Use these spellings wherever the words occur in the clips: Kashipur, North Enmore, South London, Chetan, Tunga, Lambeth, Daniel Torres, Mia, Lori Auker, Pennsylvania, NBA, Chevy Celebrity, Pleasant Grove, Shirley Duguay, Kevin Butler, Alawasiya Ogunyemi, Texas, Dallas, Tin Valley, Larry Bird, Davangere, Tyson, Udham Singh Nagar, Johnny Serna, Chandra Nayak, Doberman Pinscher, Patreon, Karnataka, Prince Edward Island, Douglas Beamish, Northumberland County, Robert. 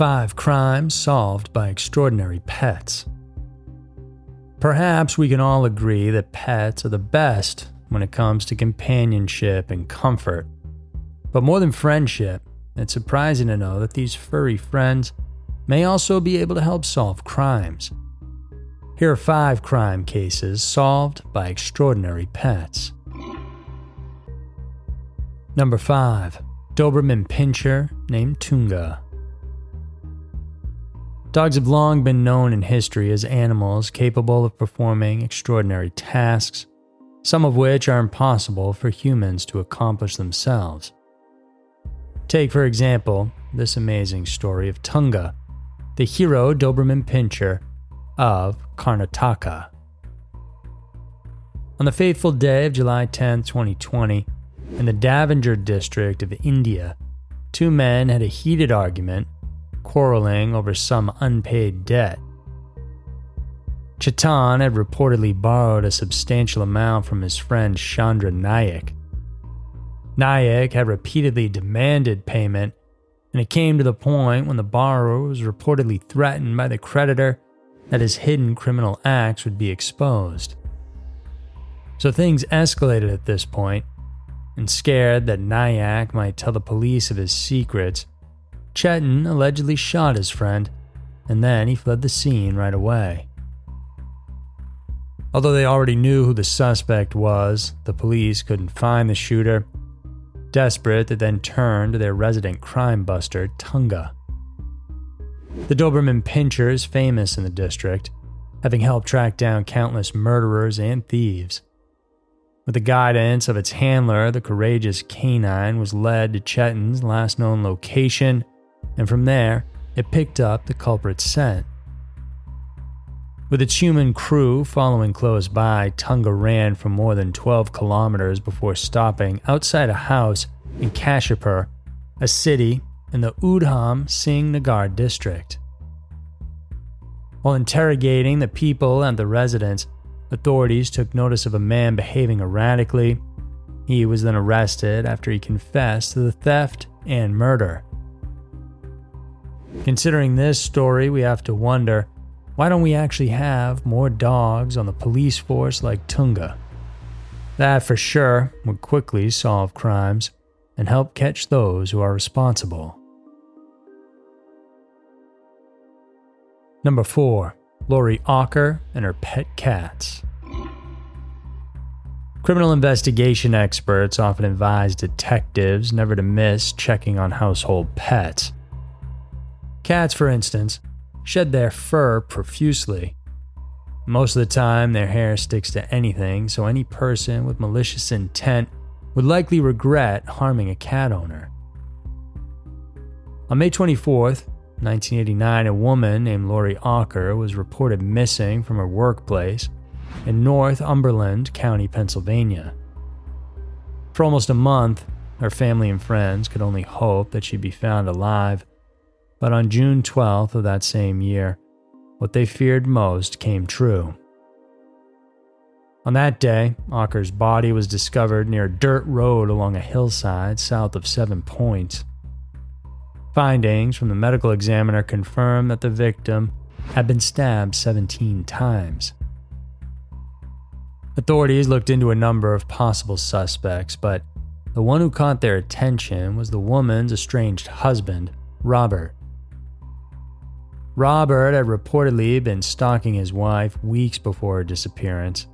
5 crimes solved by extraordinary pets. Perhaps we can all agree that pets are the best when it comes to companionship and comfort. But more than friendship, it's surprising to know that these furry friends may also be able to help solve crimes. Here are 5 crime cases solved by extraordinary pets. Number 5. Doberman Pinscher named Tunga. Dogs have long been known in history as animals capable of performing extraordinary tasks, some of which are impossible for humans to accomplish themselves. Take, for example, this amazing story of Tunga, the hero Doberman Pinscher of Karnataka. On the fateful day of July 10, 2020, in the Davangere district of India, 2 men had a heated argument, quarreling over some unpaid debt. Chetan had reportedly borrowed a substantial amount from his friend Chandra Nayak. Nayak had repeatedly demanded payment, and it came to the point when the borrower was reportedly threatened by the creditor that his hidden criminal acts would be exposed. So things escalated at this point, and scared that Nayak might tell the police of his secrets, Chetan allegedly shot his friend, and then he fled the scene right away. Although they already knew who the suspect was, the police couldn't find the shooter. Desperate, they then turned to their resident crime buster, Tunga. The Doberman Pinscher is famous in the district, having helped track down countless murderers and thieves. With the guidance of its handler, the courageous canine was led to Chetan's last known location, and from there, it picked up the culprit's scent. With its human crew following close by, Tunga ran for more than 12 kilometers before stopping outside a house in Kashipur, a city in the Udham Singh Nagar district. While interrogating the people and the residents, authorities took notice of a man behaving erratically. He was then arrested after he confessed to the theft and murder. Considering this story, we have to wonder, why don't we actually have more dogs on the police force like Tunga? That for sure would quickly solve crimes and help catch those who are responsible. Number 4. Lori Auker and her pet cats. Criminal investigation experts often advise detectives never to miss checking on household pets. Cats, for instance, shed their fur profusely. Most of the time, their hair sticks to anything, so any person with malicious intent would likely regret harming a cat owner. On May 24th, 1989, a woman named Lori Auker was reported missing from her workplace in Northumberland County, Pennsylvania. For almost a month, her family and friends could only hope that she'd be found alive. But on June 12th of that same year, what they feared most came true. On that day, Auker's body was discovered near a dirt road along a hillside south of 7 Points. Findings from the medical examiner confirmed that the victim had been stabbed 17 times. Authorities looked into a number of possible suspects, but the one who caught their attention was the woman's estranged husband, Robert. Robert had reportedly been stalking his wife weeks before her disappearance,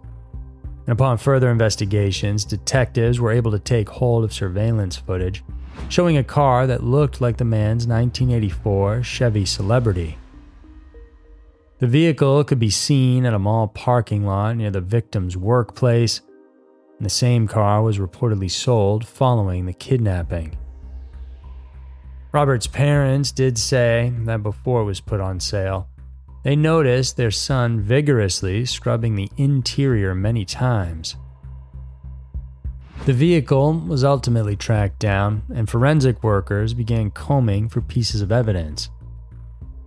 and upon further investigations, detectives were able to take hold of surveillance footage showing a car that looked like the man's 1984 Chevy Celebrity. The vehicle could be seen at a mall parking lot near the victim's workplace, and the same car was reportedly sold following the kidnapping. Robert's parents did say that before it was put on sale, they noticed their son vigorously scrubbing the interior many times. The vehicle was ultimately tracked down, and forensic workers began combing for pieces of evidence.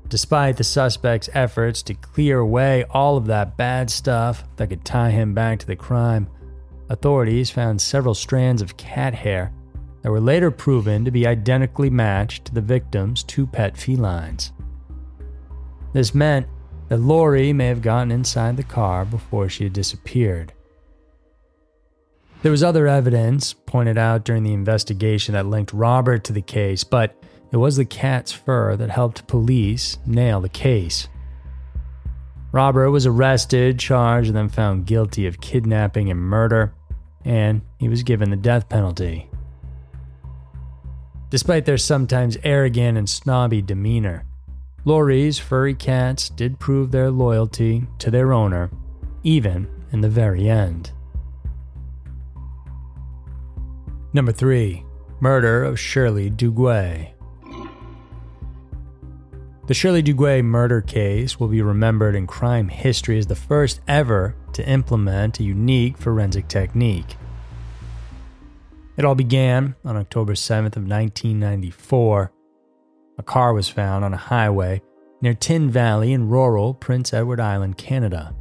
Despite the suspect's efforts to clear away all of that bad stuff that could tie him back to the crime, authorities found several strands of cat hair that were later proven to be identically matched to the victim's two pet felines. This meant that Lori may have gotten inside the car before she had disappeared. There was other evidence pointed out during the investigation that linked Robert to the case, but it was the cat's fur that helped police nail the case. Robert was arrested, charged, and then found guilty of kidnapping and murder, and he was given the death penalty. Despite their sometimes arrogant and snobby demeanor, Lori's furry cats did prove their loyalty to their owner, even in the very end. Number 3. Murder of Shirley Duguay. The Shirley Duguay murder case will be remembered in crime history as the first ever to implement a unique forensic technique. It all began on October 7th of 1994. A car was found on a highway near Tin Valley in rural Prince Edward Island, Canada.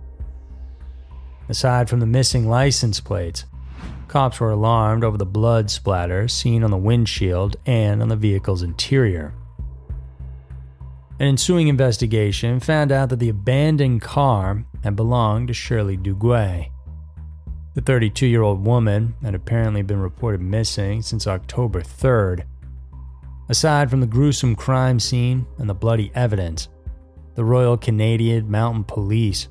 Aside from the missing license plates, cops were alarmed over the blood splatter seen on the windshield and on the vehicle's interior. An ensuing investigation found out that the abandoned car had belonged to Shirley Duguay. The 32-year-old woman had apparently been reported missing since October 3rd. Aside from the gruesome crime scene and the bloody evidence, the Royal Canadian Mountain Police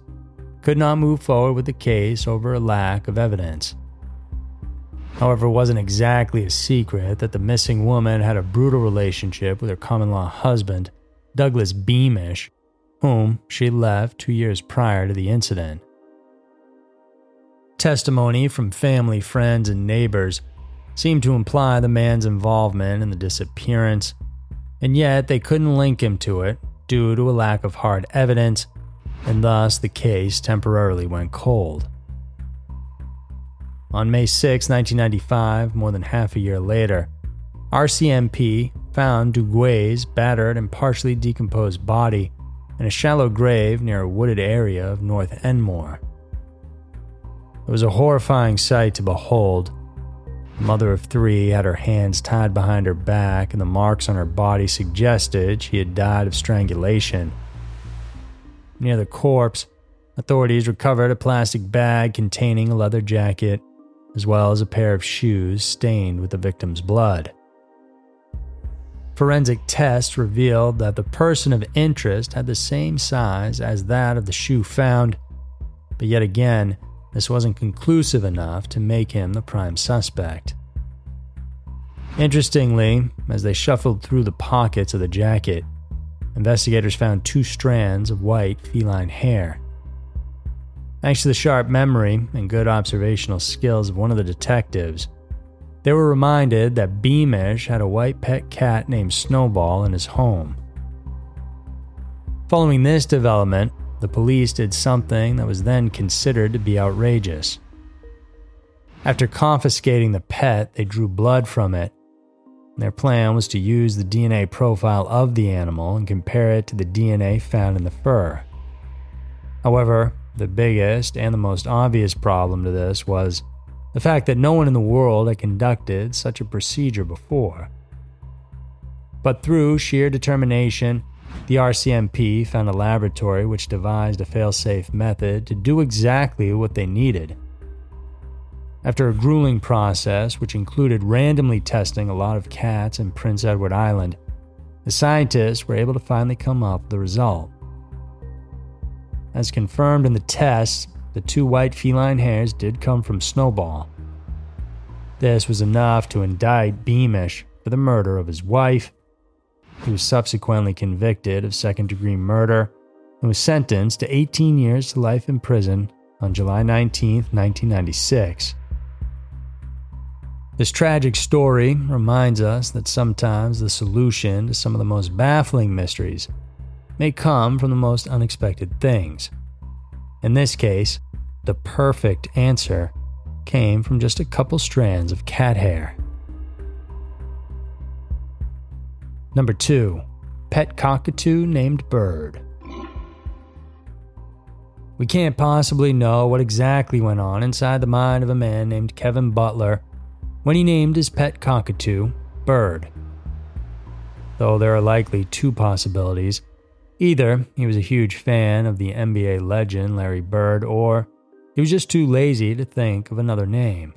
could not move forward with the case over a lack of evidence. However, it wasn't exactly a secret that the missing woman had a brutal relationship with her common-law husband, Douglas Beamish, whom she left 2 years prior to the incident. Testimony from family, friends, and neighbors seemed to imply the man's involvement in the disappearance, and yet they couldn't link him to it due to a lack of hard evidence, and thus the case temporarily went cold. On May 6, 1995, more than half a year later, RCMP found Duguay's battered and partially decomposed body in a shallow grave near a wooded area of North Enmore. It was a horrifying sight to behold. The mother of three had her hands tied behind her back, and the marks on her body suggested she had died of strangulation. Near the corpse, authorities recovered a plastic bag containing a leather jacket, as well as a pair of shoes stained with the victim's blood. Forensic tests revealed that the person of interest had the same size as that of the shoe found, but yet again, this wasn't conclusive enough to make him the prime suspect. Interestingly, as they shuffled through the pockets of the jacket, investigators found two strands of white feline hair. Thanks to the sharp memory and good observational skills of one of the detectives, they were reminded that Beamish had a white pet cat named Snowball in his home. Following this development, the police did something that was then considered to be outrageous. After confiscating the pet, they drew blood from it. Their plan was to use the DNA profile of the animal and compare it to the DNA found in the fur. However, the biggest and the most obvious problem to this was the fact that no one in the world had conducted such a procedure before. But through sheer determination, the RCMP found a laboratory which devised a fail-safe method to do exactly what they needed. After a grueling process, which included randomly testing a lot of cats in Prince Edward Island, the scientists were able to finally come up with the result. As confirmed in the tests, the two white feline hairs did come from Snowball. This was enough to indict Beamish for the murder of his wife. He was subsequently convicted of second-degree murder and was sentenced to 18 years to life in prison on July 19, 1996. This tragic story reminds us that sometimes the solution to some of the most baffling mysteries may come from the most unexpected things. In this case, the perfect answer came from just a couple strands of cat hair. Number 2. Pet cockatoo named Bird. We can't possibly know what exactly went on inside the mind of a man named Kevin Butler, when he named his pet cockatoo Bird. Though there are likely two possibilities. Either he was a huge fan of the NBA legend Larry Bird, or he was just too lazy to think of another name.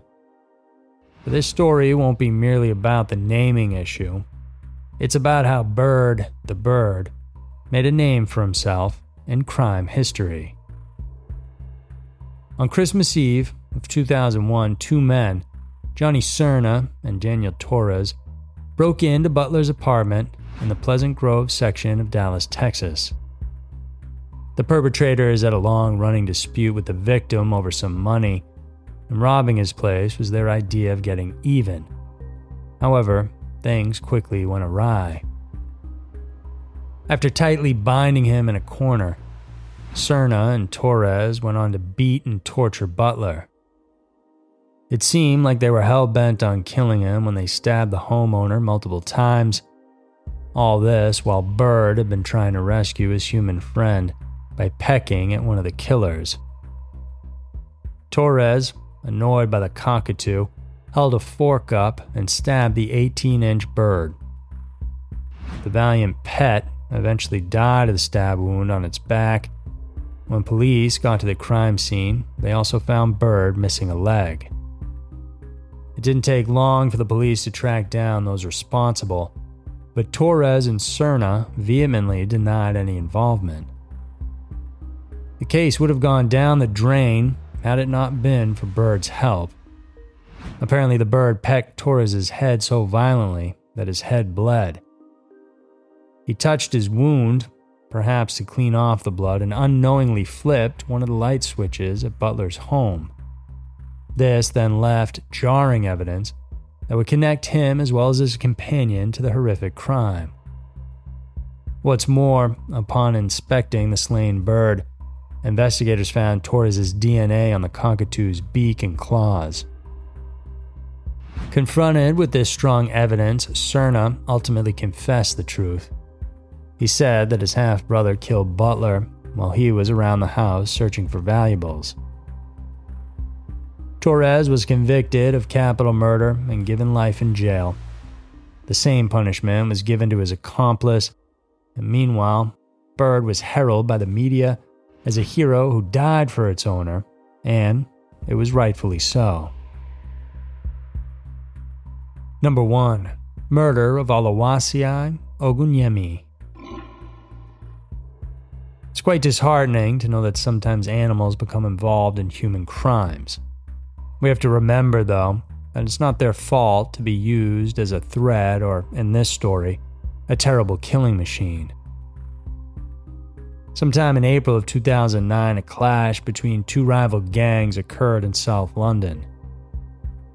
But this story won't be merely about the naming issue. It's about how Bird, the bird, made a name for himself in crime history. On Christmas Eve of 2001, two men, Johnny Serna and Daniel Torres, broke into Butler's apartment in the Pleasant Grove section of Dallas, Texas. The perpetrator is at a long-running dispute with the victim over some money, and robbing his place was their idea of getting even. However, things quickly went awry. After tightly binding him in a corner, Serna and Torres went on to beat and torture Butler. It seemed like they were hell-bent on killing him when they stabbed the homeowner multiple times. All this while Bird had been trying to rescue his human friend by pecking at one of the killers. Torres, annoyed by the cockatoo, held a fork up and stabbed the 18-inch Bird. The valiant pet eventually died of the stab wound on its back. When police got to the crime scene, they also found Bird missing a leg. It didn't take long for the police to track down those responsible, but Torres and Serna vehemently denied any involvement. The case would have gone down the drain had it not been for Bird's help. Apparently the bird pecked Torres' head so violently that his head bled. He touched his wound, perhaps to clean off the blood, and unknowingly flipped one of the light switches at Butler's home. This then left jarring evidence that would connect him as well as his companion to the horrific crime. What's more, upon inspecting the slain bird, investigators found Torres' DNA on the cockatoo's beak and claws. Confronted with this strong evidence, Serna ultimately confessed the truth. He said that his half-brother killed Butler while he was around the house searching for valuables. Torres was convicted of capital murder and given life in jail. The same punishment was given to his accomplice, and meanwhile, Bird was heralded by the media as a hero who died for its owner, and it was rightfully so. Number 1. Murder of Alawasiya Ogunyemi. It's quite disheartening to know that sometimes animals become involved in human crimes. We have to remember, though, that it's not their fault to be used as a threat or, in this story, a terrible killing machine. Sometime in April of 2009, a clash between two rival gangs occurred in South London.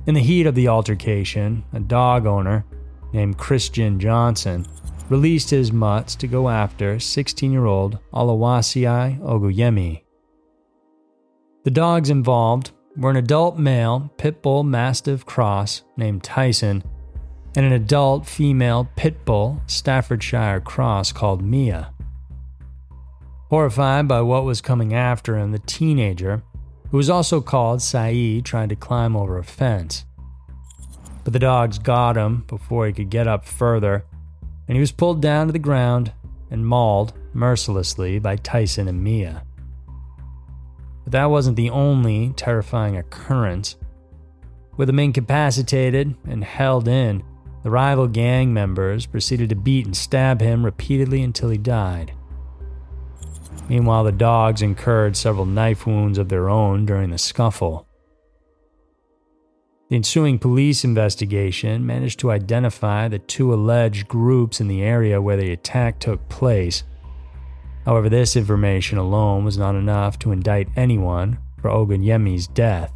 In the heat of the altercation, a dog owner named Christian Johnson released his mutts to go after 16-year-old Alawasiya Ogunyemi. The dogs involved were an adult male pit bull mastiff cross named Tyson and an adult female pit bull Staffordshire cross called Mia. Horrified by what was coming after him, the teenager, who was also called Saeed, tried to climb over a fence. But the dogs got him before he could get up further, and he was pulled down to the ground and mauled mercilessly by Tyson and Mia. But that wasn't the only terrifying occurrence. With him incapacitated and held in, the rival gang members proceeded to beat and stab him repeatedly until he died. Meanwhile, the dogs incurred several knife wounds of their own during the scuffle. The ensuing police investigation managed to identify the two alleged groups in the area where the attack took place. However, this information alone was not enough to indict anyone for Ogunyemi's death.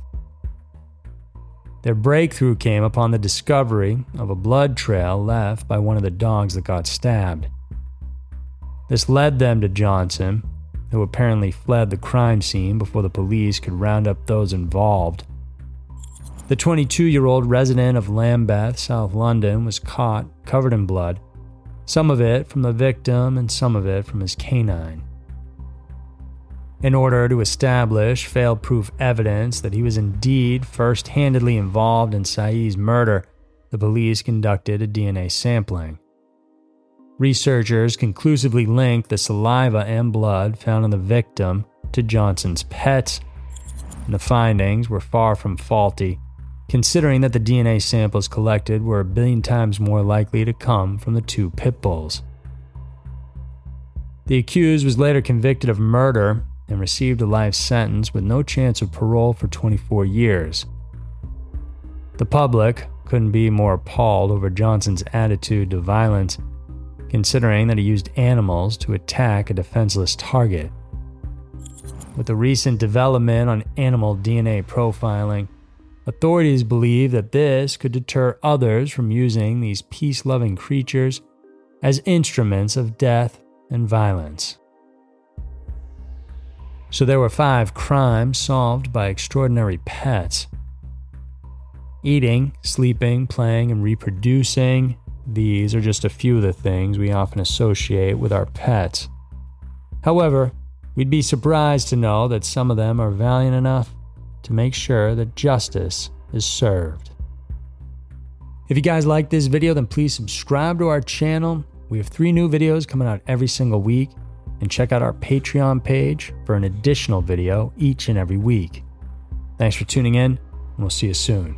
Their breakthrough came upon the discovery of a blood trail left by one of the dogs that got stabbed. This led them to Johnson, who apparently fled the crime scene before the police could round up those involved. The 22-year-old resident of Lambeth, South London, was caught covered in blood, some of it from the victim and some of it from his canine. in order to establish fail-proof evidence that he was indeed first-handedly involved in Saeed's murder. The police conducted a DNA sampling. Researchers conclusively linked the saliva and blood found on the victim to Johnson's pets, and the findings were far from faulty, considering that the DNA samples collected were 1 billion times more likely to come from the two pit bulls. The accused was later convicted of murder and received a life sentence with no chance of parole for 24 years. The public couldn't be more appalled over Johnson's attitude to violence, considering that he used animals to attack a defenseless target. With the recent development on animal DNA profiling, authorities believe that this could deter others from using these peace-loving creatures as instruments of death and violence. So there were 5 crimes solved by extraordinary pets. Eating, sleeping, playing, and reproducing. These are just a few of the things we often associate with our pets. However, we'd be surprised to know that some of them are valiant enough to make sure that justice is served. If you guys like this video, then please subscribe to our channel. We have 3 new videos coming out every single week, and check out our Patreon page for an additional video each and every week. Thanks for tuning in, and we'll see you soon.